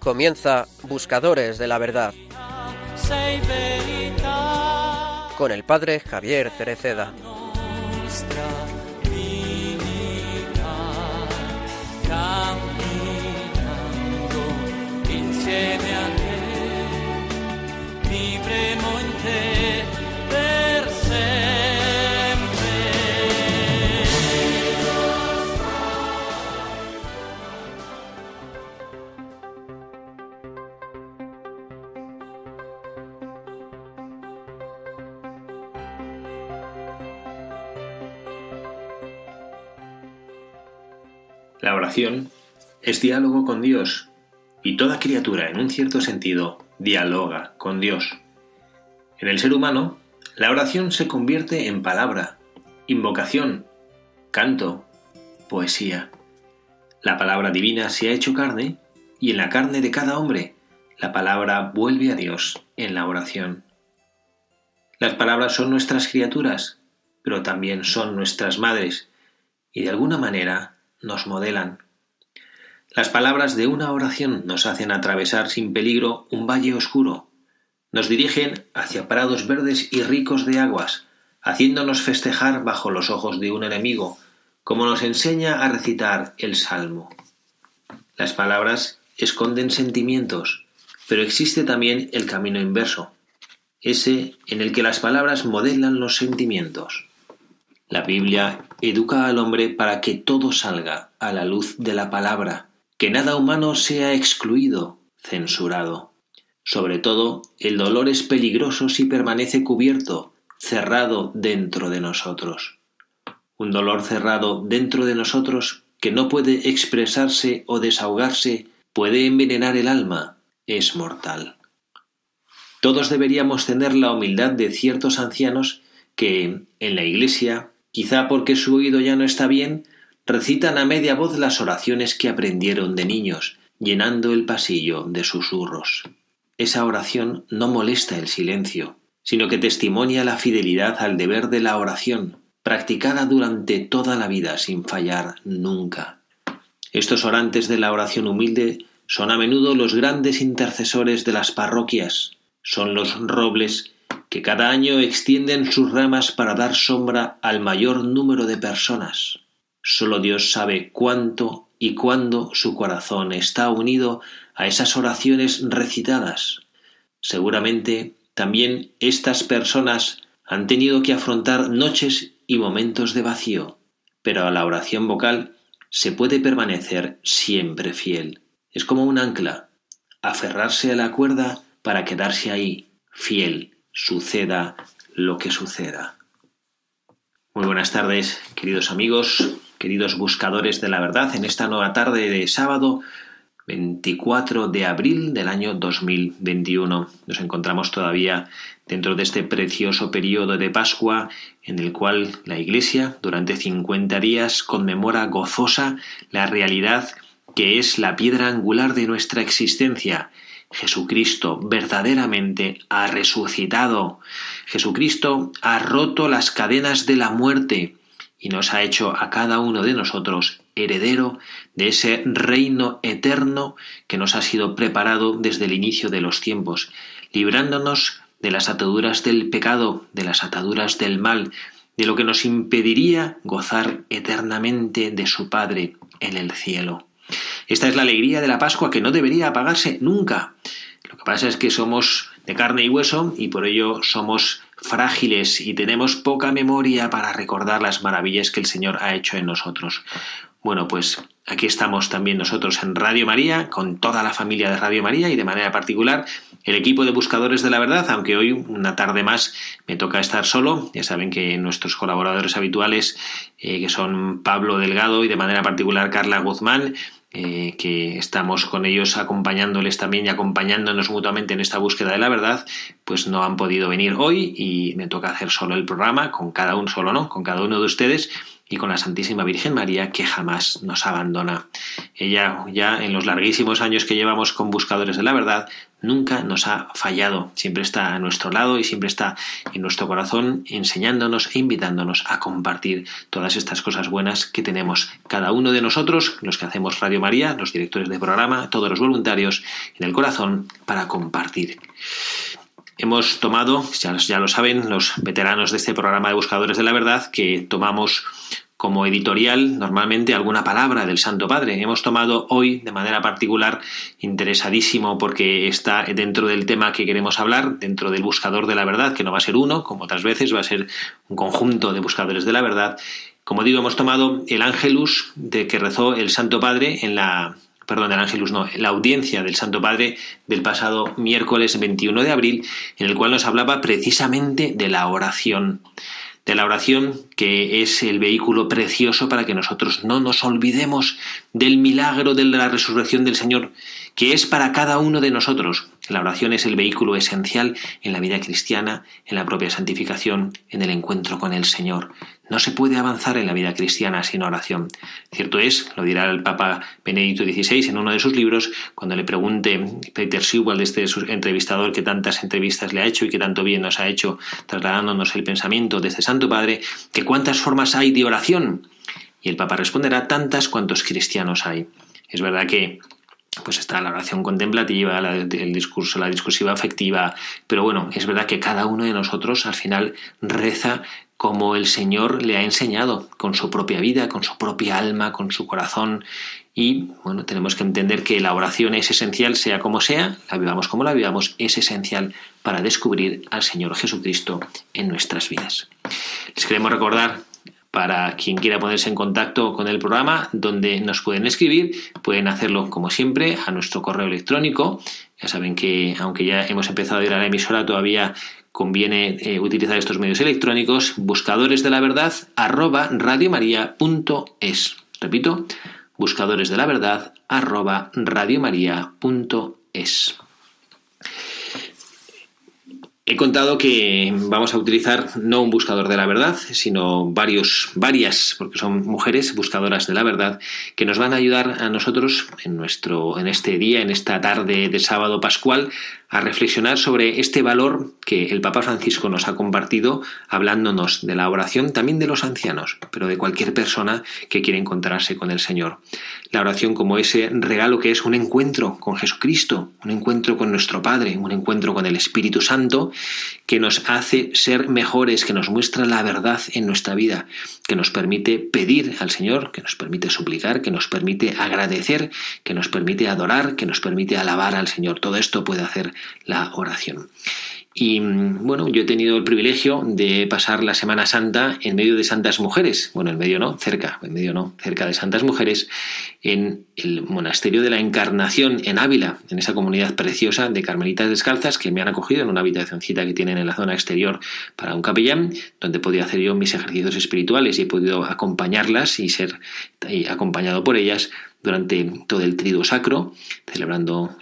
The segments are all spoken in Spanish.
Comienza Buscadores de la Verdad, con el padre Javier Cereceda. La oración es diálogo con Dios, y toda criatura, en un cierto sentido, dialoga con Dios. En el ser humano, la oración se convierte en palabra, invocación, canto, poesía. La palabra divina se ha hecho carne, y en la carne de cada hombre, la palabra vuelve a Dios en la oración. Las palabras son nuestras criaturas, pero también son nuestras madres, y de alguna manera nos modelan. Las palabras de una oración nos hacen atravesar sin peligro un valle oscuro. Nos dirigen hacia prados verdes y ricos de aguas, haciéndonos festejar bajo los ojos de un enemigo, como nos enseña a recitar el Salmo. Las palabras esconden sentimientos, pero existe también el camino inverso, ese en el que las palabras modelan los sentimientos. La Biblia educa al hombre para que todo salga a la luz de la palabra, que nada humano sea excluido, censurado. Sobre todo, el dolor es peligroso si permanece cubierto, cerrado dentro de nosotros. Un dolor cerrado dentro de nosotros que no puede expresarse o desahogarse, puede envenenar el alma, es mortal. Todos deberíamos tener la humildad de ciertos ancianos que, en la Iglesia, quizá porque su oído ya no está bien, recitan a media voz las oraciones que aprendieron de niños, llenando el pasillo de susurros. Esa oración no molesta el silencio, sino que testimonia la fidelidad al deber de la oración, practicada durante toda la vida sin fallar nunca. Estos orantes de la oración humilde son a menudo los grandes intercesores de las parroquias, son los robles que cada año extienden sus ramas para dar sombra al mayor número de personas. Solo Dios sabe cuánto y cuándo su corazón está unido a esas oraciones recitadas. Seguramente también estas personas han tenido que afrontar noches y momentos de vacío, pero a la oración vocal se puede permanecer siempre fiel. Es como un ancla, aferrarse a la cuerda para quedarse ahí, fiel, suceda lo que suceda. Muy buenas tardes, queridos amigos, queridos buscadores de la verdad, en esta nueva tarde de sábado 24 de abril del año 2021. Nos encontramos todavía dentro de este precioso periodo de Pascua en el cual la Iglesia durante 50 días conmemora gozosa la realidad que es la piedra angular de nuestra existencia. Jesucristo verdaderamente ha resucitado. Jesucristo ha roto las cadenas de la muerte y nos ha hecho a cada uno de nosotros heredero de ese reino eterno que nos ha sido preparado desde el inicio de los tiempos, librándonos de las ataduras del pecado, de las ataduras del mal, de lo que nos impediría gozar eternamente de su Padre en el cielo. Esta es la alegría de la Pascua que no debería apagarse nunca. Lo que pasa es que somos de carne y hueso y por ello somos frágiles y tenemos poca memoria para recordar las maravillas que el Señor ha hecho en nosotros. Bueno, pues aquí estamos también nosotros en Radio María, con toda la familia de Radio María y de manera particular el equipo de Buscadores de la Verdad, aunque hoy una tarde más me toca estar solo. Ya saben que nuestros colaboradores habituales, que son Pablo Delgado y de manera particular Carla Guzmán, que estamos con ellos acompañándoles también y acompañándonos mutuamente en esta búsqueda de la verdad, pues no han podido venir hoy y me toca hacer solo el programa, con cada uno de ustedes. y con la Santísima Virgen María, que jamás nos abandona. Ella, ya en los larguísimos años que llevamos con Buscadores de la Verdad, nunca nos ha fallado. Siempre está a nuestro lado y siempre está en nuestro corazón enseñándonos e invitándonos a compartir todas estas cosas buenas que tenemos cada uno de nosotros, los que hacemos Radio María, los directores de programa, todos los voluntarios, en el corazón para compartir. Hemos tomado, ya lo saben los veteranos de este programa de Buscadores de la Verdad, que tomamos como editorial normalmente alguna palabra del Santo Padre. Hemos tomado hoy de manera particular, interesadísimo porque está dentro del tema que queremos hablar, dentro del Buscador de la Verdad, que no va a ser uno, como otras veces, va a ser un conjunto de Buscadores de la Verdad. Como digo, hemos tomado el Ángelus de que rezó el Santo Padre en la audiencia del Santo Padre del pasado miércoles 21 de abril, en el cual nos hablaba precisamente de la oración que es el vehículo precioso para que nosotros no nos olvidemos del milagro de la resurrección del Señor, que es para cada uno de nosotros. La oración es el vehículo esencial en la vida cristiana, en la propia santificación, en el encuentro con el Señor. No se puede avanzar en la vida cristiana sin oración. Cierto es, lo dirá el Papa Benedicto XVI en uno de sus libros, cuando le pregunte Peter Seewald, este entrevistador que tantas entrevistas le ha hecho y que tanto bien nos ha hecho trasladándonos el pensamiento de este Santo Padre, que cuántas formas hay de oración. Y el Papa responderá tantas cuantos cristianos hay. Es verdad que pues está la oración contemplativa, el discurso, la discursiva afectiva, pero bueno, es verdad que cada uno de nosotros al final reza como el Señor le ha enseñado, con su propia vida, con su propia alma, con su corazón. Y bueno, tenemos que entender que la oración es esencial, sea como sea, la vivamos como la vivamos, es esencial para descubrir al Señor Jesucristo en nuestras vidas. Les queremos recordar, para quien quiera ponerse en contacto con el programa, donde nos pueden escribir, pueden hacerlo como siempre a nuestro correo electrónico. Ya saben que aunque ya hemos empezado a ir a la emisora, todavía conviene utilizar estos medios electrónicos: buscadoresdelaverdad@radiomaria.es. Repito, buscadoresdelaverdad@radiomaria.es. He contado que vamos a utilizar no un buscador de la verdad, sino varias, porque son mujeres buscadoras de la verdad, que nos van a ayudar a nosotros en este día, en esta tarde de sábado pascual, a reflexionar sobre este valor que el Papa Francisco nos ha compartido, hablándonos de la oración también de los ancianos, pero de cualquier persona que quiera encontrarse con el Señor. La oración como ese regalo que es un encuentro con Jesucristo, un encuentro con nuestro Padre, un encuentro con el Espíritu Santo, que nos hace ser mejores, que nos muestra la verdad en nuestra vida, que nos permite pedir al Señor, que nos permite suplicar, que nos permite agradecer, que nos permite adorar, que nos permite alabar al Señor. Todo esto puede hacer la oración. Y bueno, yo he tenido el privilegio de pasar la Semana Santa en medio de santas mujeres, cerca de santas mujeres, en el monasterio de la Encarnación en Ávila, en esa comunidad preciosa de carmelitas descalzas que me han acogido en una habitacioncita que tienen en la zona exterior para un capellán, donde podía hacer yo mis ejercicios espirituales y he podido acompañarlas y ser acompañado por ellas durante todo el Triduo Sacro, celebrando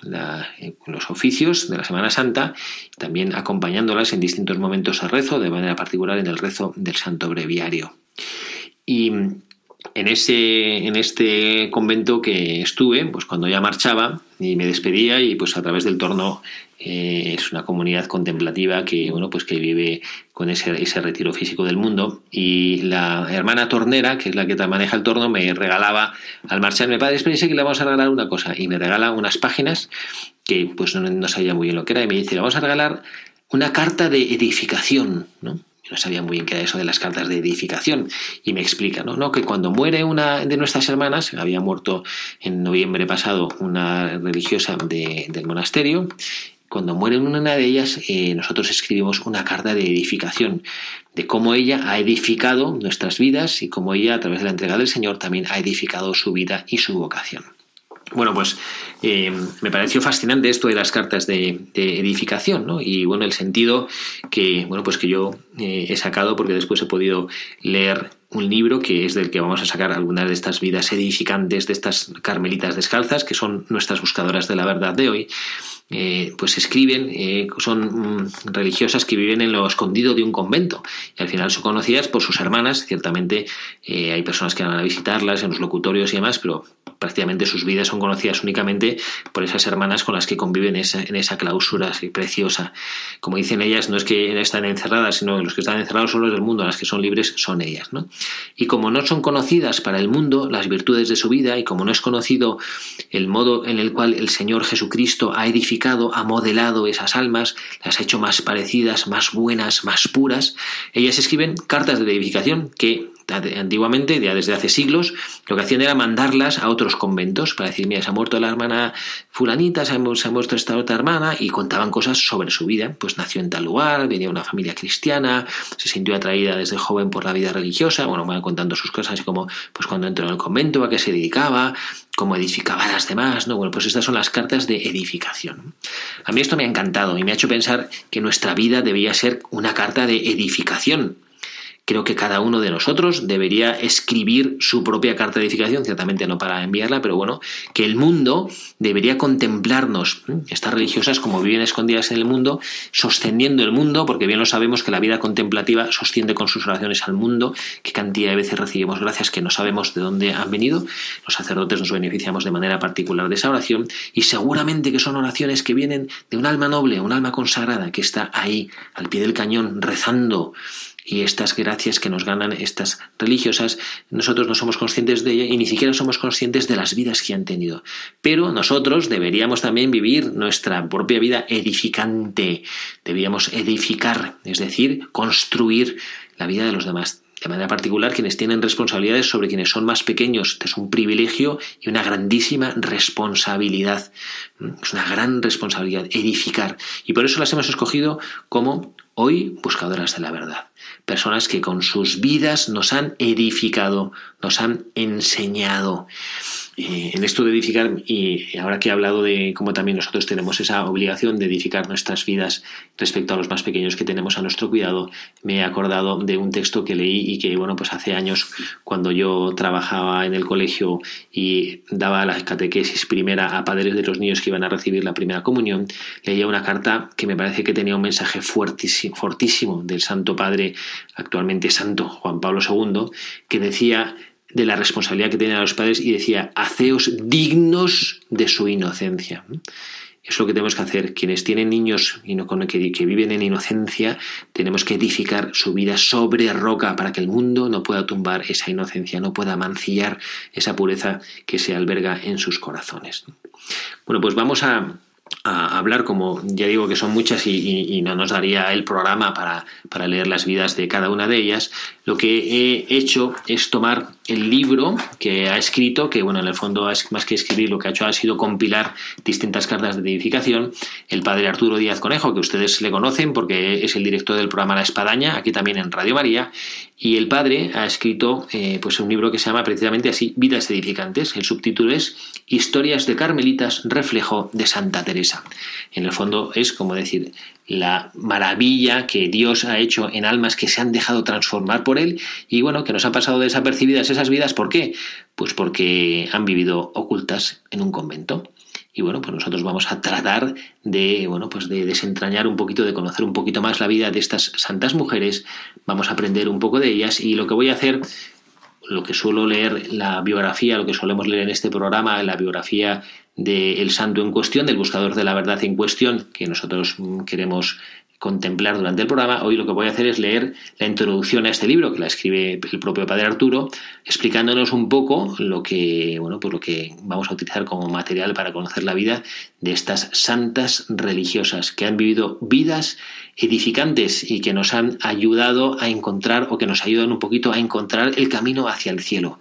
los oficios de la Semana Santa, también acompañándolas en distintos momentos de rezo, de manera particular en el rezo del Santo Breviario. Y en este convento que estuve, pues cuando ya marchaba y me despedía, y pues a través del torno, es una comunidad contemplativa que, bueno, pues que vive con ese retiro físico del mundo, y la hermana tornera, que es la que maneja el torno, me regalaba al marcharme: padre, espérense que le vamos a regalar una cosa, y me regala unas páginas que pues no sabía muy bien lo que era, y me dice: le vamos a regalar una carta de edificación, ¿no? No sabía muy bien qué era eso de las cartas de edificación. Y me explica, ¿no? Que cuando muere una de nuestras hermanas, había muerto en noviembre pasado una religiosa del monasterio, cuando muere una de ellas, nosotros escribimos una carta de edificación, de cómo ella ha edificado nuestras vidas y cómo ella, a través de la entrega del Señor, también ha edificado su vida y su vocación. Bueno, pues me pareció fascinante esto de las cartas de edificación, ¿no? Y bueno, el sentido que, bueno, pues que yo he sacado, porque después he podido leer un libro que es del que vamos a sacar algunas de estas vidas edificantes de estas carmelitas descalzas, que son nuestras buscadoras de la verdad de hoy, pues escriben, son religiosas que viven en lo escondido de un convento y al final son conocidas por sus hermanas. Ciertamente hay personas que van a visitarlas en los locutorios y demás, pero prácticamente sus vidas son conocidas únicamente por esas hermanas con las que conviven en esa clausura así preciosa. Como dicen ellas, no es que están encerradas, sino que los que están encerrados son los del mundo, las que son libres son ellas, ¿no? Y como no son conocidas para el mundo las virtudes de su vida y como no es conocido el modo en el cual el Señor Jesucristo ha edificado, ha modelado esas almas, las ha hecho más parecidas, más buenas, más puras, ellas escriben cartas de edificación que antiguamente, ya desde hace siglos, lo que hacían era mandarlas a otros conventos para decir, mira, se ha muerto la hermana fulanita, se ha muerto esta otra hermana, y contaban cosas sobre su vida. Pues nació en tal lugar, venía de una familia cristiana, se sintió atraída desde joven por la vida religiosa, bueno, van contando sus cosas, así como pues cuando entró en el convento, a qué se dedicaba, cómo edificaba a las demás, ¿no? Bueno, pues estas son las cartas de edificación. A mí esto me ha encantado y me ha hecho pensar que nuestra vida debía ser una carta de edificación. Creo que cada uno de nosotros debería escribir su propia carta de edificación, ciertamente no para enviarla, pero bueno, que el mundo debería contemplarnos, estas religiosas como viven escondidas en el mundo, sosteniendo el mundo, porque bien lo sabemos que la vida contemplativa sostiende con sus oraciones al mundo, qué cantidad de veces recibimos gracias que no sabemos de dónde han venido, los sacerdotes nos beneficiamos de manera particular de esa oración, y seguramente que son oraciones que vienen de un alma noble, un alma consagrada, que está ahí, al pie del cañón, rezando. Y estas gracias que nos ganan estas religiosas, nosotros no somos conscientes de ellas y ni siquiera somos conscientes de las vidas que han tenido. Pero nosotros deberíamos también vivir nuestra propia vida edificante. Deberíamos edificar, es decir, construir la vida de los demás. De manera particular, quienes tienen responsabilidades sobre quienes son más pequeños, es un privilegio y una grandísima responsabilidad. Es una gran responsabilidad edificar. Y por eso las hemos escogido como hoy buscadoras de la verdad. Personas que con sus vidas nos han edificado, nos han enseñado. En esto de edificar, y ahora que he hablado de cómo también nosotros tenemos esa obligación de edificar nuestras vidas respecto a los más pequeños que tenemos a nuestro cuidado, me he acordado de un texto que leí y que, bueno, pues hace años, cuando yo trabajaba en el colegio y daba la catequesis primera a padres de los niños que iban a recibir la primera comunión, leía una carta que me parece que tenía un mensaje fuertísimo, fortísimo del Santo Padre, actualmente Santo Juan Pablo II, que decía de la responsabilidad que tienen los padres y decía, haceos dignos de su inocencia. Es lo que tenemos que hacer. Quienes tienen niños que viven en inocencia, tenemos que edificar su vida sobre roca para que el mundo no pueda tumbar esa inocencia, no pueda mancillar esa pureza que se alberga en sus corazones. Bueno, pues vamos a hablar, como ya digo que son muchas y no nos daría el programa para leer las vidas de cada una de ellas. Lo que he hecho es tomar el libro que ha escrito, que bueno, en el fondo más que escribir lo que ha hecho ha sido compilar distintas cartas de edificación. El padre Arturo Díaz Conejo, que ustedes le conocen porque es el director del programa La Espadaña, aquí también en Radio María, y el padre ha escrito pues un libro que se llama precisamente así, Vidas Edificantes. El subtítulo es Historias de Carmelitas, reflejo de Santa Teresa. En el fondo es como decir la maravilla que Dios ha hecho en almas que se han dejado transformar por él y bueno, que nos han pasado desapercibidas esas vidas. ¿Por qué? Pues porque han vivido ocultas en un convento. Y bueno, pues nosotros vamos a tratar de, bueno, pues de desentrañar un poquito, de conocer un poquito más la vida de estas santas mujeres. Vamos a aprender un poco de ellas y lo que voy a hacer, lo que suelo leer, la biografía, lo que solemos leer en este programa, la biografía del santo en cuestión, del buscador de la verdad en cuestión, que nosotros queremos contemplar durante el programa. Hoy lo que voy a hacer es leer la introducción a este libro que la escribe el propio padre Arturo, explicándonos un poco lo que, bueno, pues lo que vamos a utilizar como material para conocer la vida de estas santas religiosas que han vivido vidas edificantes y que nos han ayudado a encontrar, o que nos ayudan un poquito a encontrar el camino hacia el cielo.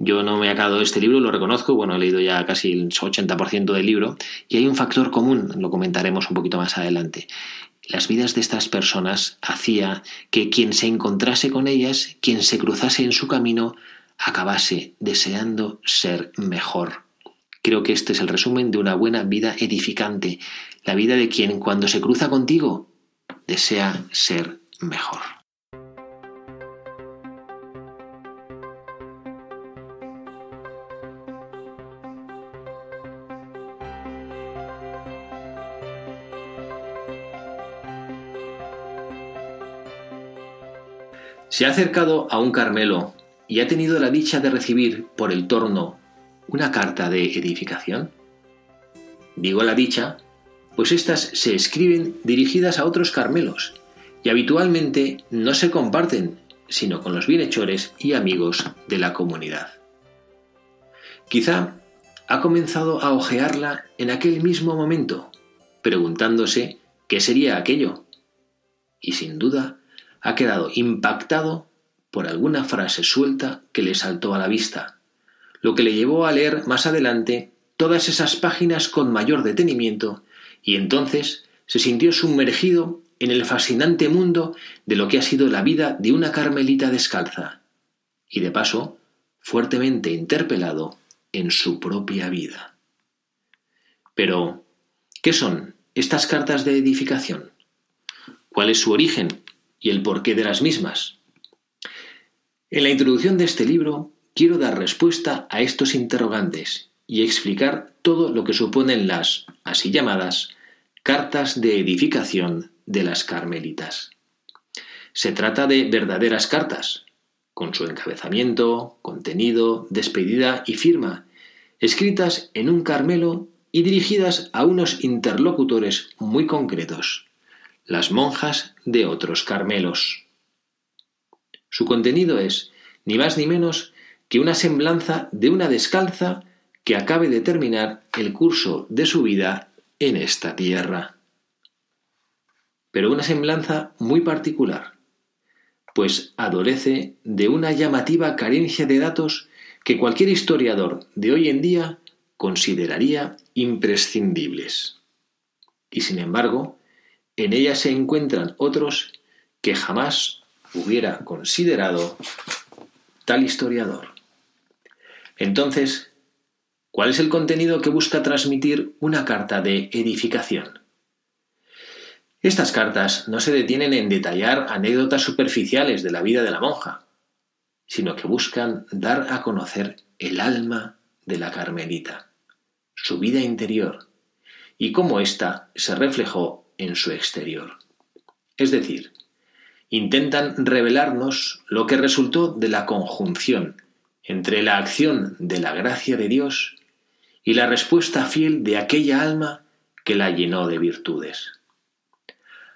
Yo no me he acabado este libro, lo reconozco, bueno, he leído ya casi el 80% del libro y hay un factor común, lo comentaremos un poquito más adelante. Las vidas de estas personas hacía que quien se encontrase con ellas, quien se cruzase en su camino, acabase deseando ser mejor. Creo que este es el resumen de una buena vida edificante, la vida de quien cuando se cruza contigo desea ser mejor. Se ha acercado a un Carmelo y ha tenido la dicha de recibir por el torno una carta de edificación. Digo la dicha, pues estas se escriben dirigidas a otros Carmelos y habitualmente no se comparten, sino con los bienhechores y amigos de la comunidad. Quizá ha comenzado a hojearla en aquel mismo momento, preguntándose qué sería aquello, y sin duda ha quedado impactado por alguna frase suelta que le saltó a la vista, lo que le llevó a leer más adelante todas esas páginas con mayor detenimiento, y entonces se sintió sumergido en el fascinante mundo de lo que ha sido la vida de una carmelita descalza, y de paso fuertemente interpelado en su propia vida. Pero, ¿qué son estas cartas de edificación? ¿Cuál es su origen y el porqué de las mismas? En la introducción de este libro quiero dar respuesta a estos interrogantes y explicar todo lo que suponen las, así llamadas, cartas de edificación de las carmelitas. Se trata de verdaderas cartas, con su encabezamiento, contenido, despedida y firma, escritas en un Carmelo y dirigidas a unos interlocutores muy concretos, las monjas de otros Carmelos. Su contenido es, ni más ni menos, que una semblanza de una descalza que acabe de terminar el curso de su vida en esta tierra. Pero una semblanza muy particular, pues adolece de una llamativa carencia de datos que cualquier historiador de hoy en día consideraría imprescindibles. Y sin embargo, en ella se encuentran otros que jamás hubiera considerado tal historiador. Entonces, ¿cuál es el contenido que busca transmitir una carta de edificación? Estas cartas no se detienen en detallar anécdotas superficiales de la vida de la monja, sino que buscan dar a conocer el alma de la carmelita, su vida interior, y cómo ésta se reflejó en su exterior. Es decir, intentan revelarnos lo que resultó de la conjunción entre la acción de la gracia de Dios y la respuesta fiel de aquella alma que la llenó de virtudes.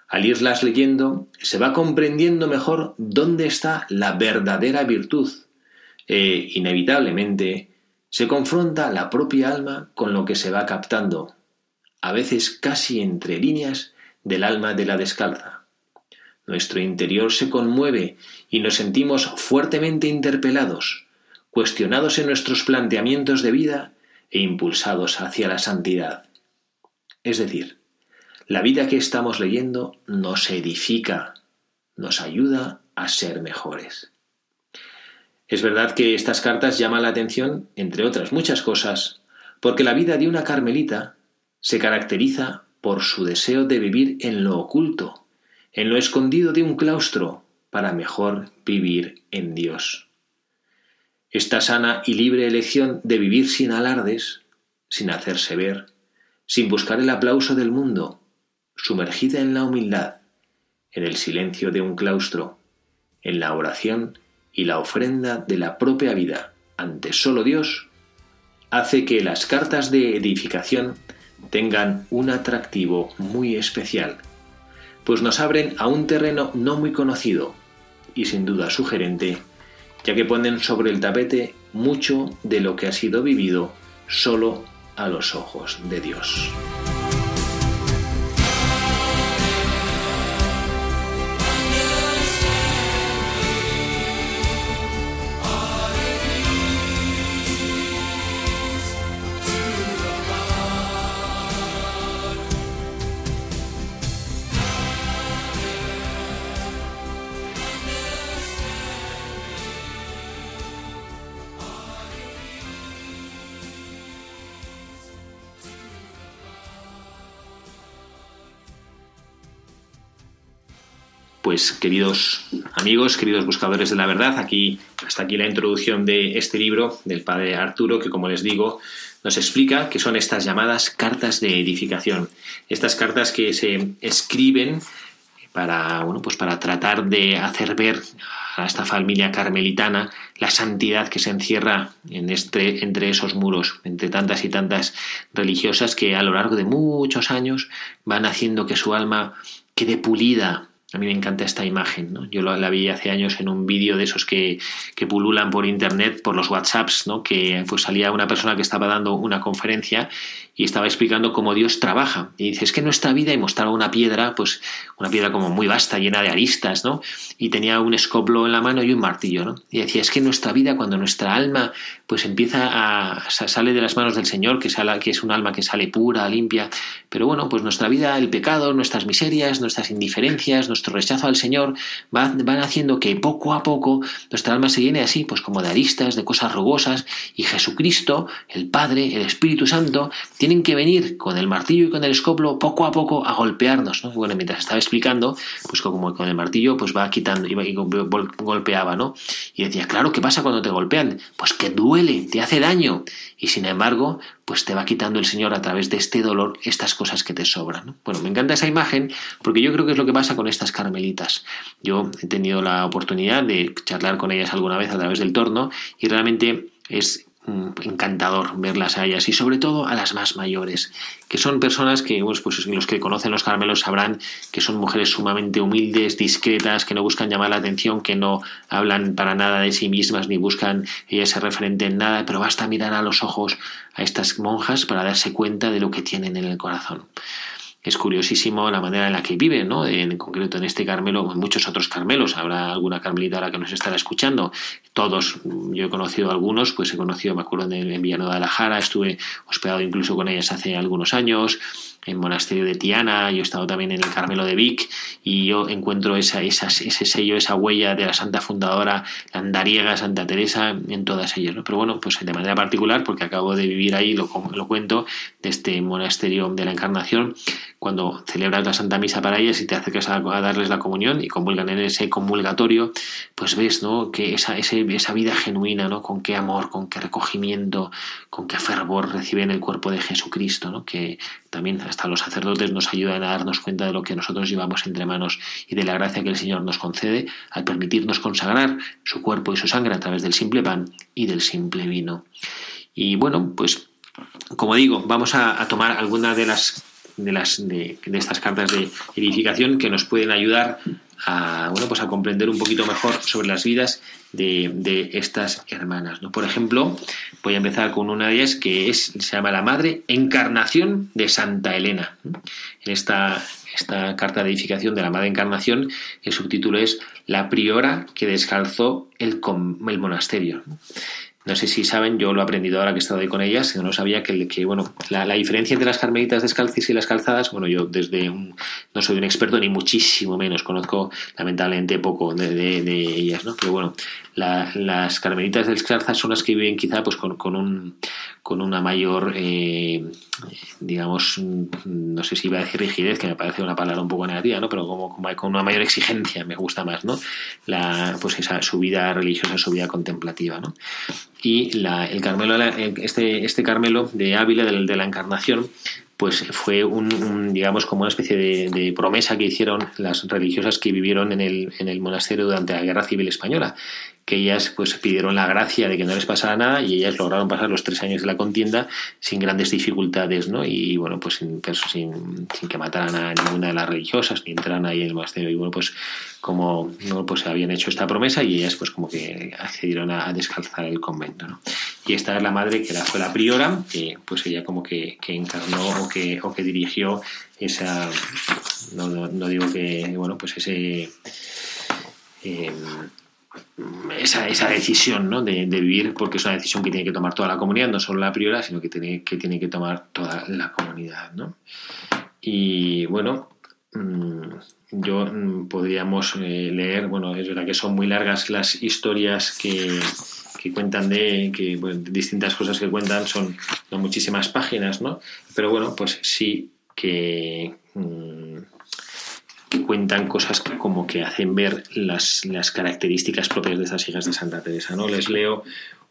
Al irlas leyendo, se va comprendiendo mejor dónde está la verdadera virtud e, inevitablemente, se confronta la propia alma con lo que se va captando, a veces casi entre líneas, del alma de la descalza. Nuestro interior se conmueve y nos sentimos fuertemente interpelados, cuestionados en nuestros planteamientos de vida e impulsados hacia la santidad. Es decir, la vida que estamos leyendo nos edifica, nos ayuda a ser mejores. Es verdad que estas cartas llaman la atención, entre otras muchas cosas, porque la vida de una carmelita se caracteriza por su deseo de vivir en lo oculto, en lo escondido de un claustro, para mejor vivir en Dios. Esta sana y libre elección de vivir sin alardes, sin hacerse ver, sin buscar el aplauso del mundo, sumergida en la humildad, en el silencio de un claustro, en la oración y la ofrenda de la propia vida ante solo Dios, hace que las cartas de edificación tengan un atractivo muy especial, pues nos abren a un terreno no muy conocido y sin duda sugerente, ya que ponen sobre el tapete mucho de lo que ha sido vivido solo a los ojos de Dios. Pues, queridos amigos, queridos buscadores de la verdad, hasta aquí la introducción de este libro del padre Arturo, que, como les digo, nos explica qué son estas llamadas cartas de edificación. Estas cartas que se escriben para tratar de hacer ver a esta familia carmelitana la santidad que se encierra entre esos muros, entre tantas y tantas religiosas que a lo largo de muchos años van haciendo que su alma quede pulida. A mí me encanta esta imagen, ¿no? Yo la vi hace años en un vídeo de esos que pululan por internet, por los WhatsApps, ¿no? Que pues salía una persona que estaba dando una conferencia y estaba explicando cómo Dios trabaja. Y dice, es que en nuestra vida, y mostraba una piedra, pues una piedra como muy vasta, llena de aristas, ¿no? Y tenía un escoplo en la mano y un martillo, ¿no? Y decía, es que en nuestra vida, cuando nuestra alma pues sale de las manos del Señor, que es un alma que sale pura, limpia, pero bueno, pues nuestra vida, el pecado, nuestras miserias, nuestras indiferencias, nuestro rechazo al Señor van haciendo que poco a poco nuestra alma se llene así, pues como de aristas, de cosas rugosas, y Jesucristo, el Padre, el Espíritu Santo, tienen que venir con el martillo y con el escoplo poco a poco a golpearnos, ¿no? Bueno, mientras estaba explicando, pues como con el martillo pues va quitando y golpeaba, ¿no? Y decía, claro, ¿qué pasa cuando te golpean? Pues que duele, te hace daño. Y sin embargo, pues te va quitando el Señor a través de este dolor estas cosas que te sobran, ¿no? Bueno, me encanta esa imagen porque yo creo que es lo que pasa con estas carmelitas. Yo he tenido la oportunidad de charlar con ellas alguna vez a través del torno y realmente es encantador verlas a ellas y sobre todo a las más mayores, que son personas que, pues los que conocen los Carmelos sabrán que son mujeres sumamente humildes, discretas, que no buscan llamar la atención, que no hablan para nada de sí mismas ni buscan ellas ser referente en nada, pero basta mirar a los ojos a estas monjas para darse cuenta de lo que tienen en el corazón. Es curiosísimo la manera en la que vive, ¿no? En concreto en este Carmelo, en muchos otros Carmelos, habrá alguna carmelita ahora que nos estará escuchando. Todos, yo he conocido algunos, pues he conocido, me acuerdo, en Villanueva de la Jara, estuve hospedado incluso con ellas hace algunos años, en monasterio de Tiana, yo he estado también en el Carmelo de Vic, y yo encuentro ese sello, esa huella de la Santa Fundadora, la andariega Santa Teresa, en todas ellas, ¿no? Pero bueno, pues de manera particular, porque acabo de vivir ahí, lo cuento, de este monasterio de la Encarnación, cuando celebras la Santa Misa para ellas y te acercas a darles la comunión y comulgan en ese comulgatorio, pues ves, ¿no?, que esa vida genuina, ¿no?, con qué amor, con qué recogimiento, con qué fervor reciben el cuerpo de Jesucristo, ¿no?, que también hasta los sacerdotes nos ayudan a darnos cuenta de lo que nosotros llevamos entre manos y de la gracia que el Señor nos concede al permitirnos consagrar su cuerpo y su sangre a través del simple pan y del simple vino. Y bueno, pues como digo, vamos a tomar alguna de estas cartas de edificación que nos pueden ayudar a comprender un poquito mejor sobre las vidas de estas hermanas, ¿no? Por ejemplo, voy a empezar con una de ellas que se llama la Madre Encarnación de Santa Elena. En esta carta de edificación de la Madre Encarnación, el subtítulo es La priora que descalzó el monasterio. No sé si saben, yo lo he aprendido ahora que he estado ahí con ellas, no sabía que la diferencia entre las carmelitas descalzas y las calzadas, bueno, yo no soy un experto ni muchísimo menos, conozco lamentablemente poco de ellas, ¿no? Pero bueno, las carmelitas descalzas son las que viven quizá pues con una mayor, digamos, no sé si iba a decir rigidez, que me parece una palabra un poco negativa, ¿no? Pero como con una mayor exigencia, me gusta más, ¿no? Su vida religiosa, su vida contemplativa, ¿no? Y el Carmelo, este Carmelo de Ávila, de la Encarnación, pues fue digamos como una especie de promesa que hicieron las religiosas que vivieron en el monasterio durante la Guerra Civil Española, que ellas pues pidieron la gracia de que no les pasara nada y ellas lograron pasar los 3 años de la contienda sin grandes dificultades, ¿no? Y bueno, pues sin que mataran a ninguna de las religiosas ni entraran ahí en el monasterio. Y bueno, pues habían hecho esta promesa y ellas pues como que accedieron a descalzar el convento, ¿no? Y esta es la madre que fue la priora, que pues ella como que encarnó o que dirigió esa, no digo que, bueno, pues ese... Esa decisión, ¿no?, de vivir, porque es una decisión que tiene que tomar toda la comunidad, no solo la priora, sino que tiene que tomar toda la comunidad, ¿no? Y bueno, yo podríamos leer, bueno, es verdad que son muy largas las historias que cuentan de distintas cosas que cuentan, son muchísimas páginas, ¿no? Pero bueno, pues sí que cuentan cosas como que hacen ver las características propias de estas hijas de Santa Teresa, ¿no? Les leo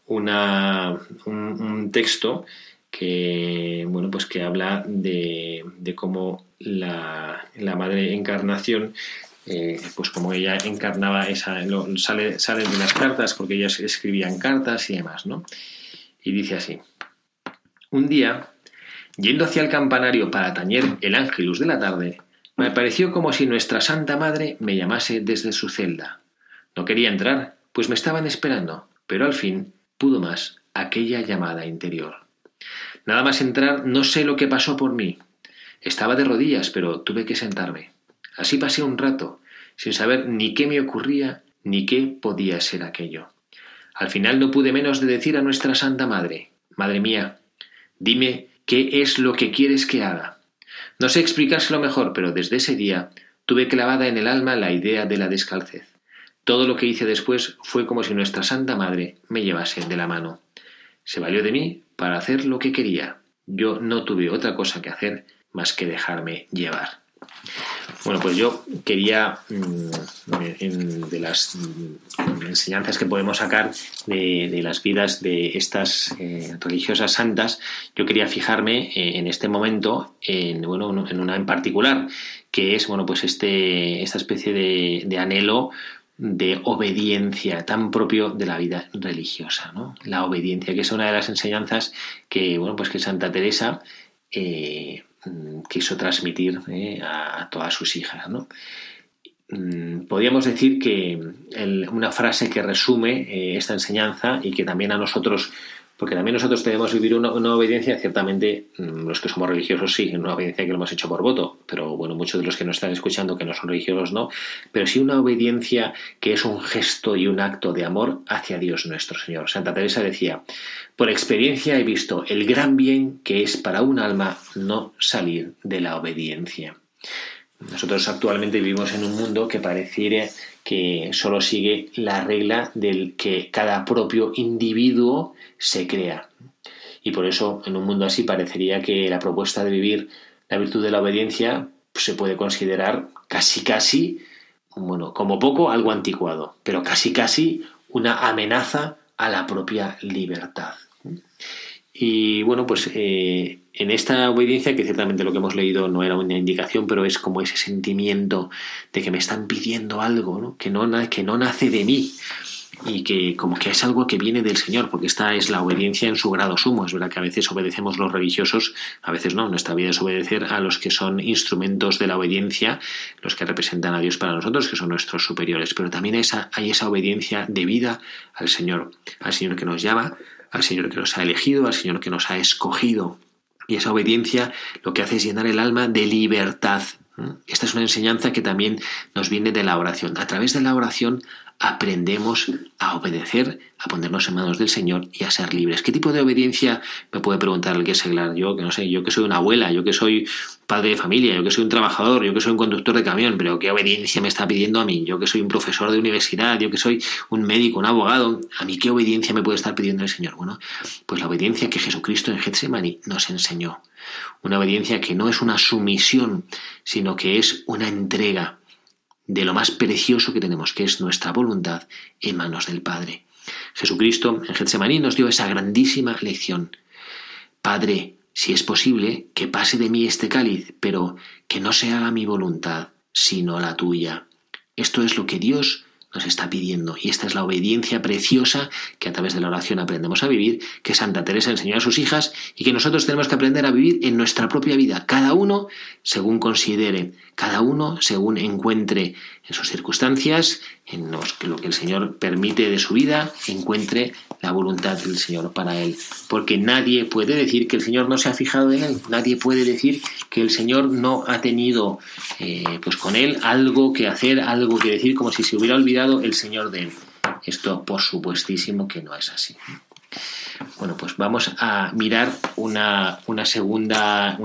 un texto que, bueno, pues que habla de cómo la Madre Encarnación pues como ella encarnaba esa, sale de las cartas, porque ellas escribían cartas y demás, ¿no? Y dice así: un día, yendo hacia el campanario para tañer el ángelus de la tarde, me pareció como si nuestra Santa Madre me llamase desde su celda. No quería entrar, pues me estaban esperando, pero al fin pudo más aquella llamada interior. Nada más entrar, no sé lo que pasó por mí. Estaba de rodillas, pero tuve que sentarme. Así pasé un rato, sin saber ni qué me ocurría, ni qué podía ser aquello. Al final no pude menos de decir a nuestra Santa Madre: Madre mía, dime qué es lo que quieres que haga. No sé explicárselo mejor, pero desde ese día tuve clavada en el alma la idea de la descalcez. Todo lo que hice después fue como si nuestra Santa Madre me llevase de la mano. Se valió de mí para hacer lo que quería. Yo no tuve otra cosa que hacer más que dejarme llevar. Bueno, pues yo quería, de las enseñanzas que podemos sacar de las vidas de estas religiosas santas, yo quería fijarme en este momento en una en particular, que es pues esta especie de anhelo de obediencia tan propio de la vida religiosa, ¿no? La obediencia, que es una de las enseñanzas que que Santa Teresa quiso transmitir a todas sus hijas, ¿no? Podríamos decir que una frase que resume esta enseñanza, y que también a nosotros, porque también nosotros debemos vivir una obediencia, ciertamente los que somos religiosos sí, una obediencia que lo hemos hecho por voto, pero muchos de los que nos están escuchando que no son religiosos no, pero sí una obediencia que es un gesto y un acto de amor hacia Dios nuestro Señor. Santa Teresa decía: por experiencia he visto el gran bien que es para un alma no salir de la obediencia. Nosotros actualmente vivimos en un mundo que pareciera que solo sigue la regla del que cada propio individuo se crea. Y por eso, en un mundo así, parecería que la propuesta de vivir la virtud de la obediencia se puede considerar casi, como poco algo anticuado, pero casi una amenaza a la propia libertad. Y en esta obediencia, que ciertamente lo que hemos leído no era una indicación, pero es como ese sentimiento de que me están pidiendo algo, ¿no? Que no nace de mí, y que como que es algo que viene del Señor, porque esta es la obediencia en su grado sumo. Es verdad que a veces obedecemos los religiosos, a veces no. Nuestra vida es obedecer a los que son instrumentos de la obediencia, los que representan a Dios para nosotros, que son nuestros superiores, pero también hay esa obediencia debida al Señor que nos llama, al Señor que nos ha elegido, al Señor que nos ha escogido. Y esa obediencia lo que hace es llenar el alma de libertad. Esta es una enseñanza que también nos viene de la oración. A través de la oración aprendemos a obedecer, a ponernos en manos del Señor y a ser libres. ¿Qué tipo de obediencia? Me puede preguntar el que es seglar. Yo que no sé, yo que soy una abuela, yo que soy padre de familia, yo que soy un trabajador, yo que soy un conductor de camión, pero ¿qué obediencia me está pidiendo a mí? Yo que soy un profesor de universidad, yo que soy un médico, un abogado, ¿a mí qué obediencia me puede estar pidiendo el Señor? Bueno, pues la obediencia que Jesucristo en Getsemaní nos enseñó. Una obediencia que no es una sumisión, sino que es una entrega de lo más precioso que tenemos, que es nuestra voluntad, en manos del Padre. Jesucristo en Getsemaní nos dio esa grandísima lección: Padre, si es posible, que pase de mí este cáliz, pero que no se haga mi voluntad, sino la tuya. Esto es lo que Dios nos está pidiendo, y esta es la obediencia preciosa que a través de la oración aprendemos a vivir, que Santa Teresa enseñó a sus hijas, y que nosotros tenemos que aprender a vivir en nuestra propia vida, cada uno según considere, cada uno según encuentre en sus circunstancias, en lo que el Señor permite de su vida, encuentre la voluntad del Señor para él, porque nadie puede decir que el Señor no se ha fijado en él, nadie puede decir que el Señor no ha tenido con él algo que hacer, algo que decir, como si se hubiera olvidado el Señor de él. Esto por supuestísimo que no es así. Bueno, pues vamos a mirar una segunda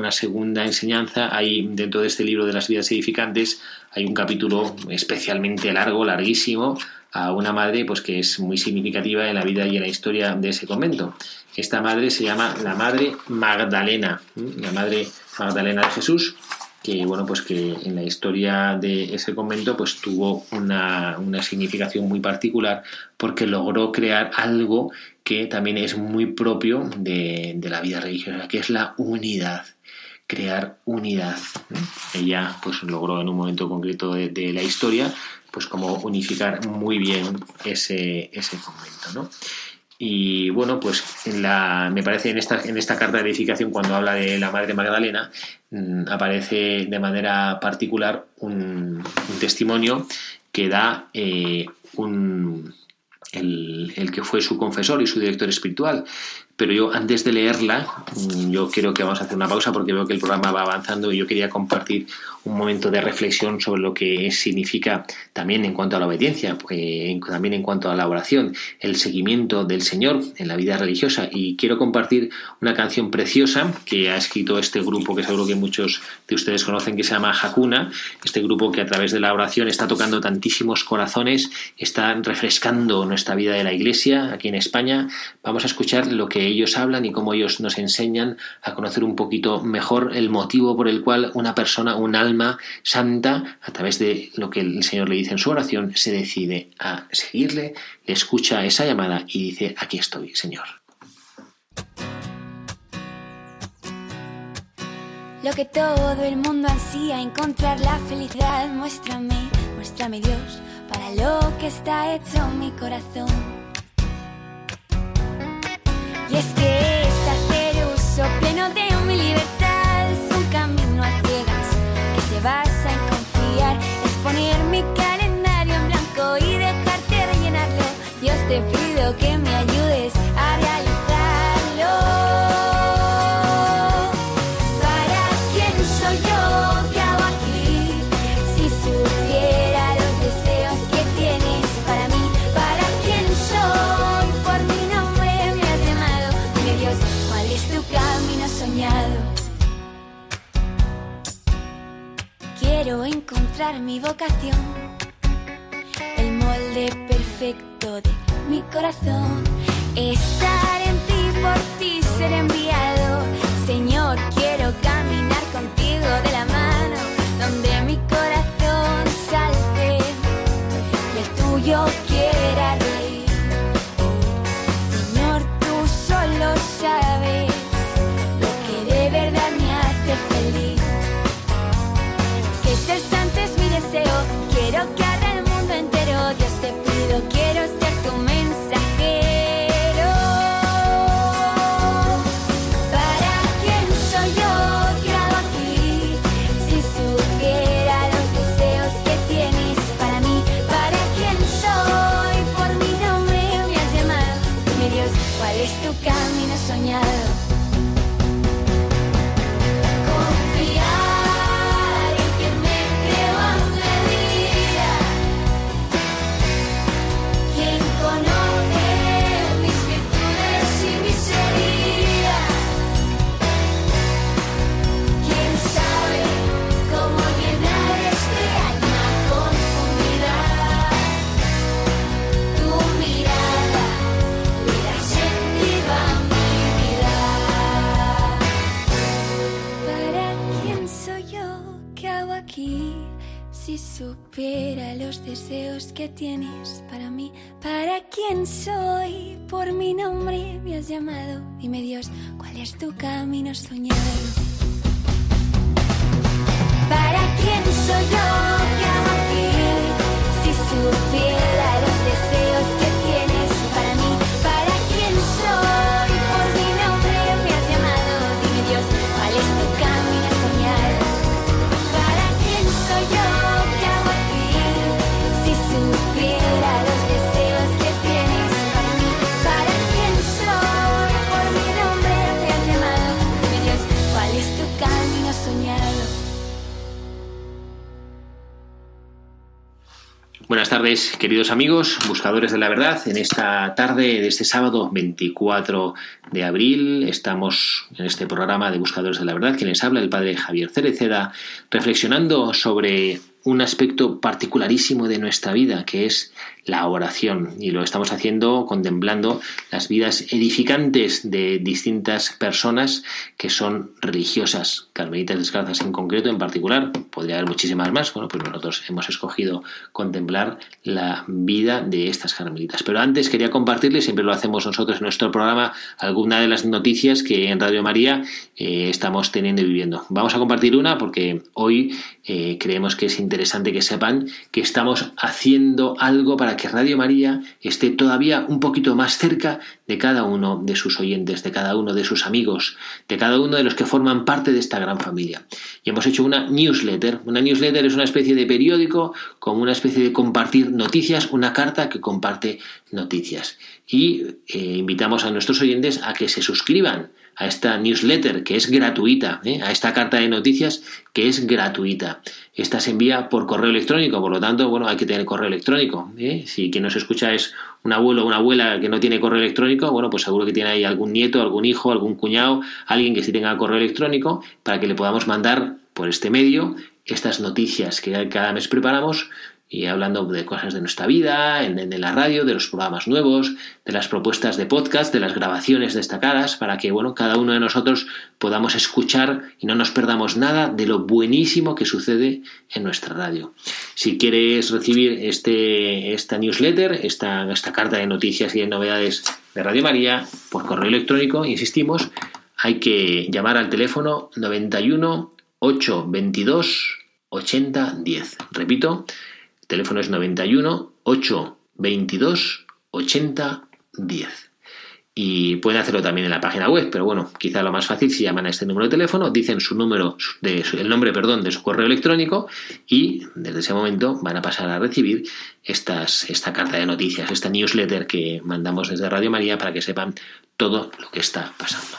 enseñanza. Hay dentro de este libro de las Vidas Edificantes, hay un capítulo especialmente larguísimo, a una madre que es muy significativa en la vida y en la historia de ese convento. Esta madre se llama la Madre Magdalena, la Madre Magdalena de Jesús, que que en la historia de ese convento tuvo una significación muy particular, porque logró crear algo que también es muy propio de la vida religiosa, que es la unidad. crear unidad. Ella pues logró en un momento concreto de la historia pues como unificar muy bien ese convento, ¿no? Y bueno, pues me parece en esta carta de edificación, cuando habla de la Madre Magdalena, aparece de manera particular un testimonio que da el que fue su confesor y su director espiritual. Pero yo, antes de leerla, yo creo que vamos a hacer una pausa porque veo que el programa va avanzando y yo quería compartir un momento de reflexión sobre lo que significa también en cuanto a la obediencia, también en cuanto a la oración, el seguimiento del Señor en la vida religiosa. Y quiero compartir una canción preciosa que ha escrito este grupo que seguro que muchos de ustedes conocen, que se llama Hakuna, este grupo que a través de la oración está tocando tantísimos corazones, está refrescando nuestra vida de la Iglesia aquí en España. Vamos a escuchar lo que ellos hablan y cómo ellos nos enseñan a conocer un poquito mejor el motivo por el cual una persona, un alma santa, a través de lo que el Señor le dice en su oración, se decide a seguirle, le escucha esa llamada y dice: aquí estoy, Señor. Lo que todo el mundo ansía, encontrar la felicidad, muéstrame Dios, para lo que está hecho mi corazón. Y es que es hacer uso pleno de mi libertad, es un camino a ciegas que se basa en confiar, es poner mi calendario en blanco y dejarte rellenarlo. Dios, te pido que me ayudes a realizarlo. Quiero encontrar mi vocación, el molde perfecto de mi corazón. Estar en ti, por ti ser enviado. Señor, quiero caminar contigo de la mano, donde mi corazón salte y el tuyo quiera reír. Señor, tú solo sabes lo que de verdad me hace feliz. Ser santo es mi deseo, quiero que haga el mundo entero. Dios, te pido, quiero ser tu mensajero. ¿Para quién soy yo? ¿Qué hago aquí? Si supiera los deseos que tienes para mí. ¿Para quién soy? Por mi nombre me has llamado. Dime, Dios, ¿cuál es tu camino soñado? Supera los deseos que tienes para mí. ¿Para quién soy? Por mi nombre me has llamado. Dime, Dios, ¿cuál es tu camino soñado? ¿Para quién soy yo? ¿Qué hago aquí? Si supiera los deseos que tienes para mí. ¿Para quién soy? Por mi nombre me has llamado. Dime, Dios, ¿cuál es tu camino soñado? ¿Para quién soy yo? Buenas tardes, queridos amigos, buscadores de la verdad. En esta tarde de este sábado 24 de abril estamos en este programa de Buscadores de la Verdad, quien les habla el padre Javier Cereceda, reflexionando sobre un aspecto particularísimo de nuestra vida, que es la oración, y lo estamos haciendo contemplando las vidas edificantes de distintas personas que son religiosas, carmelitas descalzas en concreto, en particular, podría haber muchísimas más, bueno, pues nosotros hemos escogido contemplar la vida de estas carmelitas. Pero antes quería compartirles, siempre lo hacemos nosotros en nuestro programa, alguna de las noticias que en Radio María estamos teniendo y viviendo. Vamos a compartir una porque hoy creemos que es interesante que sepan que estamos haciendo algo para que Radio María esté todavía un poquito más cerca de cada uno de sus oyentes, de cada uno de sus amigos, de cada uno de los que forman parte de esta gran familia. Y hemos hecho una newsletter. Una newsletter es una especie de periódico, como una especie de compartir noticias, una carta que comparte noticias. Y invitamos a nuestros oyentes a que se suscriban a esta newsletter, que es gratuita, a esta carta de noticias, que es gratuita. Esta se envía por correo electrónico, por lo tanto, bueno, hay que tener correo electrónico. Si quien nos escucha es un abuelo o una abuela que no tiene correo electrónico, bueno, pues seguro que tiene ahí algún nieto, algún hijo, algún cuñado, alguien que sí tenga correo electrónico, para que le podamos mandar por este medio estas noticias que cada mes preparamos, y hablando de cosas de nuestra vida, de la radio, de los programas nuevos, de las propuestas de podcast, de las grabaciones destacadas, para que, bueno, cada uno de nosotros podamos escuchar y no nos perdamos nada de lo buenísimo que sucede en nuestra radio. Si quieres recibir esta newsletter, esta carta de noticias y de novedades de Radio María, por correo electrónico, insistimos, hay que llamar al teléfono 91 822 8010. Repito, el teléfono es 91 822 8010. Y pueden hacerlo también en la página web, pero bueno, quizá lo más fácil si llaman a este número de teléfono, dicen el nombre de su correo electrónico, y desde ese momento van a pasar a recibir esta carta de noticias, esta newsletter que mandamos desde Radio María, para que sepan todo lo que está pasando.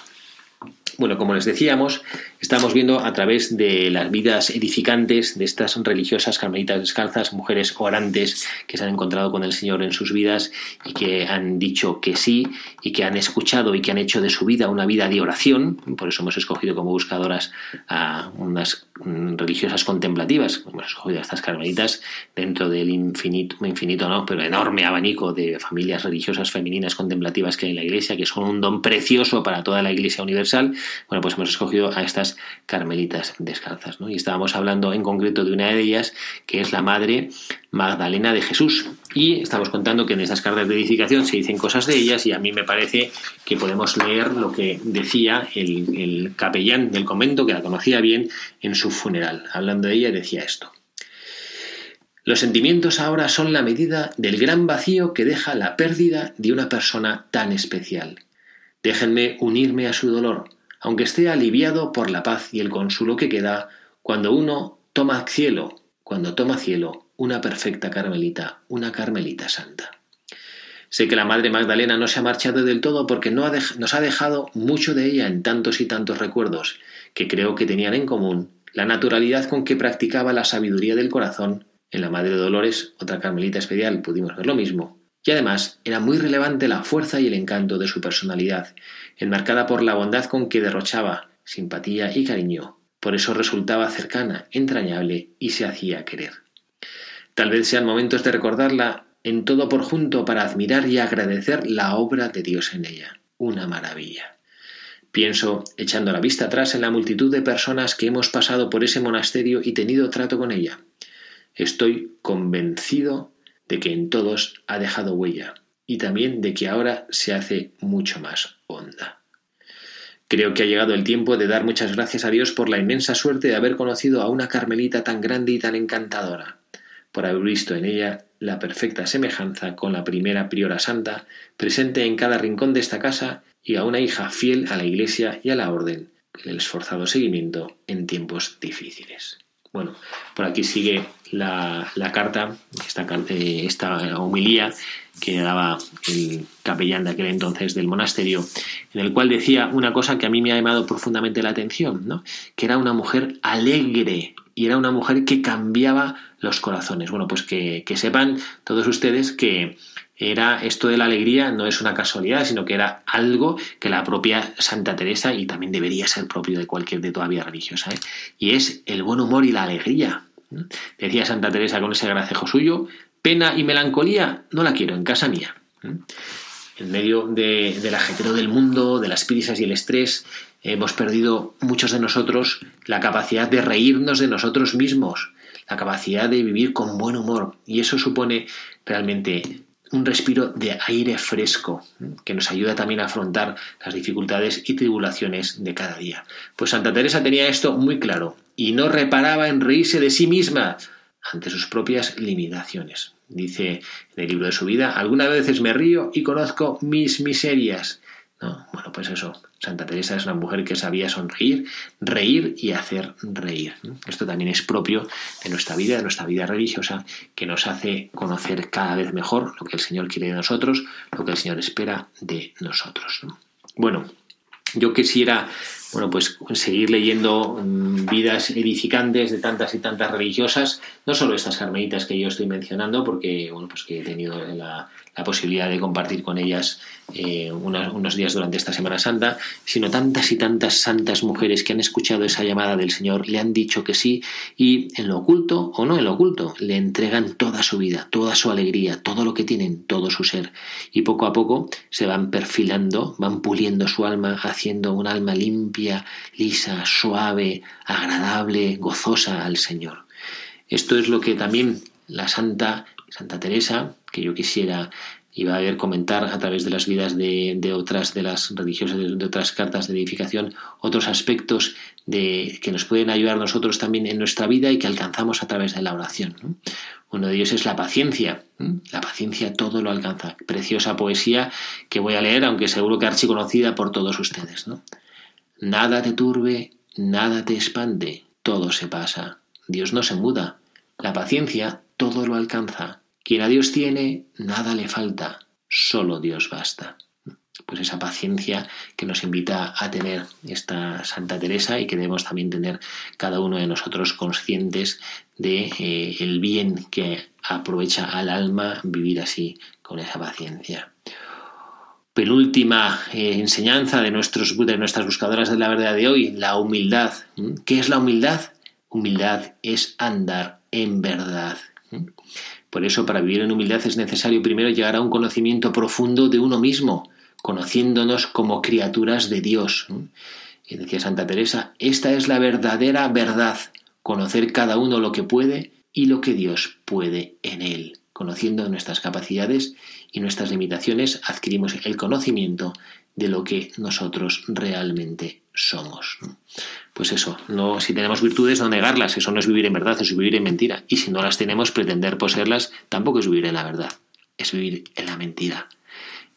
Bueno, como les decíamos, estamos viendo a través de las vidas edificantes de estas religiosas carmelitas descalzas, mujeres orantes que se han encontrado con el Señor en sus vidas y que han dicho que sí, y que han escuchado y que han hecho de su vida una vida de oración. Por eso hemos escogido como buscadoras a unas religiosas contemplativas, hemos escogido a estas carmelitas dentro del infinito no, pero enorme abanico de familias religiosas femeninas contemplativas que hay en la Iglesia, que son un don precioso para toda la Iglesia universal. Bueno, pues hemos escogido a estas carmelitas descalzas, ¿no? Y estábamos hablando en concreto de una de ellas, que es la madre Magdalena de Jesús. Y estamos contando que en estas cartas de edificación se dicen cosas de ellas, y a mí me parece que podemos leer lo que decía el capellán del convento, que la conocía bien, en su funeral. Hablando de ella, decía esto: los sentimientos ahora son la medida del gran vacío que deja la pérdida de una persona tan especial. Déjenme unirme a su dolor, aunque esté aliviado por la paz y el consuelo que queda cuando uno toma cielo, una perfecta carmelita, una carmelita santa. Sé que la Madre Magdalena no se ha marchado del todo, porque nos ha dejado mucho de ella en tantos y tantos recuerdos, que creo que tenían en común la naturalidad con que practicaba la sabiduría del corazón. En la Madre de Dolores, otra carmelita especial, pudimos ver lo mismo. Y además era muy relevante la fuerza y el encanto de su personalidad, enmarcada por la bondad con que derrochaba simpatía y cariño. Por eso resultaba cercana, entrañable y se hacía querer. Tal vez sean momentos de recordarla en todo por junto, para admirar y agradecer la obra de Dios en ella. Una maravilla. Pienso, echando la vista atrás, en la multitud de personas que hemos pasado por ese monasterio y tenido trato con ella. Estoy convencido de que en todos ha dejado huella, y también de que ahora se hace mucho más honda. Creo que ha llegado el tiempo de dar muchas gracias a Dios por la inmensa suerte de haber conocido a una carmelita tan grande y tan encantadora, por haber visto en ella la perfecta semejanza con la primera priora santa, presente en cada rincón de esta casa, y a una hija fiel a la Iglesia y a la orden, el esforzado seguimiento en tiempos difíciles. Bueno, por aquí sigue la carta, esta homilía que daba el capellán de aquel entonces del monasterio, en el cual decía una cosa que a mí me ha llamado profundamente la atención, ¿no? Que era una mujer alegre, y era una mujer que cambiaba los corazones. Bueno, pues que sepan todos ustedes que era esto de la alegría no es una casualidad, sino que era algo que la propia Santa Teresa, y también debería ser propio de cualquier de toda vida religiosa, y es el buen humor y la alegría. Decía Santa Teresa con ese gracejo suyo, pena y melancolía no la quiero en casa mía. En medio del ajetreo del mundo, de las prisas y el estrés, hemos perdido muchos de nosotros la capacidad de reírnos de nosotros mismos, la capacidad de vivir con buen humor. Y eso supone realmente un respiro de aire fresco que nos ayuda también a afrontar las dificultades y tribulaciones de cada día. Pues Santa Teresa tenía esto muy claro y no reparaba en reírse de sí misma ante sus propias limitaciones. Dice en el libro de su vida, algunas veces me río y conozco mis miserias. No, bueno, pues eso, Santa Teresa es una mujer que sabía sonreír, reír y hacer reír. Esto también es propio de nuestra vida religiosa, que nos hace conocer cada vez mejor lo que el Señor quiere de nosotros, lo que el Señor espera de nosotros. Bueno, yo quisiera, bueno, pues seguir leyendo vidas edificantes de tantas y tantas religiosas, no solo estas carmelitas que yo estoy mencionando, porque bueno, pues que he tenido la posibilidad de compartir con ellas unos días durante esta Semana Santa, sino tantas y tantas santas mujeres que han escuchado esa llamada del Señor, le han dicho que sí y en lo oculto o no en lo oculto le entregan toda su vida, toda su alegría, todo lo que tienen, todo su ser, y poco a poco se van perfilando, van puliendo su alma, haciendo un alma limpia, lisa, suave, agradable, gozosa al Señor. Esto es lo que también la Santa Teresa, que yo quisiera y va a haber comentar a través de las vidas de otras de las religiosas, de otras cartas de edificación, otros aspectos que nos pueden ayudar nosotros también en nuestra vida y que alcanzamos a través de la oración, ¿no? Uno de ellos es la paciencia. La paciencia todo lo alcanza. Preciosa poesía que voy a leer, aunque seguro que archiconocida por todos ustedes, ¿no? Nada te turbe, nada te espante, todo se pasa. Dios no se muda. La paciencia todo lo alcanza. Quien a Dios tiene, nada le falta, solo Dios basta. Pues esa paciencia que nos invita a tener esta Santa Teresa y que debemos también tener cada uno de nosotros conscientes de el bien que aprovecha al alma vivir así, con esa paciencia. Penúltima enseñanza de nuestras buscadoras de la verdad de hoy, la humildad. ¿Qué es la humildad? Humildad es andar en verdad. Por eso, para vivir en humildad es necesario primero llegar a un conocimiento profundo de uno mismo, conociéndonos como criaturas de Dios. Y decía Santa Teresa, esta es la verdadera verdad, conocer cada uno lo que puede y lo que Dios puede en él. Conociendo nuestras capacidades y nuestras limitaciones, adquirimos el conocimiento de lo que nosotros realmente somos. Pues eso, no, si tenemos virtudes, no negarlas, eso no es vivir en verdad, es vivir en mentira. Y si no las tenemos, pretender poseerlas tampoco es vivir en la verdad, es vivir en la mentira.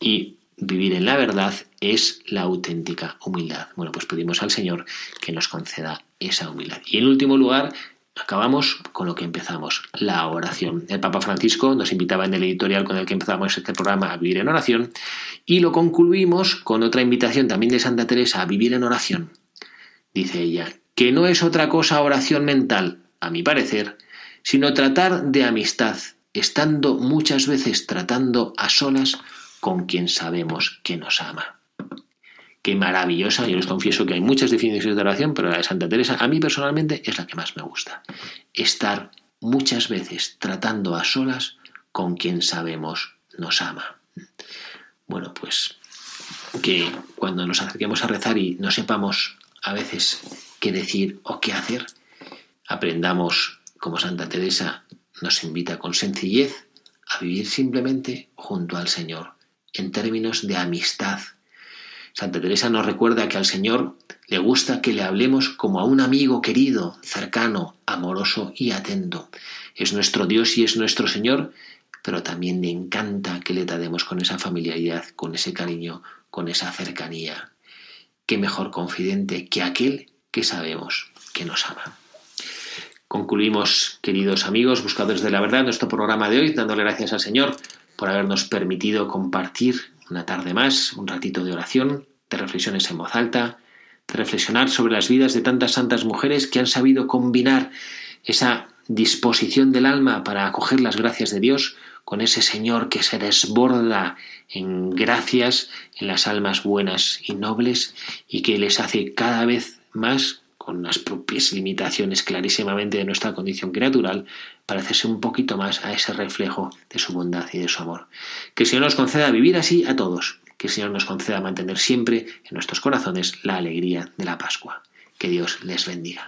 Y vivir en la verdad es la auténtica humildad. Bueno, pues pedimos al Señor que nos conceda esa humildad. Y en último lugar, acabamos con lo que empezamos, la oración. El Papa Francisco nos invitaba en el editorial con el que empezamos este programa a vivir en oración y lo concluimos con otra invitación también de Santa Teresa a vivir en oración. Dice ella, que no es otra cosa oración mental, a mi parecer, sino tratar de amistad, estando muchas veces tratando a solas con quien sabemos que nos ama. Qué maravillosa, yo les confieso que hay muchas definiciones de oración, pero la de Santa Teresa a mí personalmente es la que más me gusta. Estar muchas veces tratando a solas con quien sabemos nos ama. Bueno, pues que cuando nos acerquemos a rezar y no sepamos a veces qué decir o qué hacer, aprendamos, como Santa Teresa nos invita con sencillez, a vivir simplemente junto al Señor, en términos de amistad. Santa Teresa nos recuerda que al Señor le gusta que le hablemos como a un amigo querido, cercano, amoroso y atento. Es nuestro Dios y es nuestro Señor, pero también le encanta que le tratemos con esa familiaridad, con ese cariño, con esa cercanía. Qué mejor confidente que aquel que sabemos que nos ama. Concluimos, queridos amigos, buscadores de la verdad, nuestro programa de hoy, dándole gracias al Señor por habernos permitido compartir una tarde más, un ratito de oración, de reflexiones en voz alta, de reflexionar sobre las vidas de tantas santas mujeres que han sabido combinar esa disposición del alma para acoger las gracias de Dios con ese Señor que se desborda en gracias en las almas buenas y nobles y que les hace cada vez más con las propias limitaciones clarísimamente de nuestra condición criatural, parecerse un poquito más a ese reflejo de su bondad y de su amor. Que el Señor nos conceda vivir así a todos, que el Señor nos conceda mantener siempre en nuestros corazones la alegría de la Pascua. Que Dios les bendiga.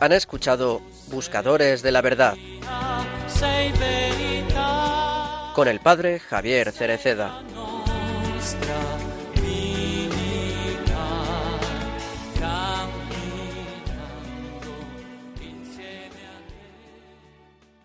Han escuchado Buscadores de la Verdad con el padre Javier Cereceda.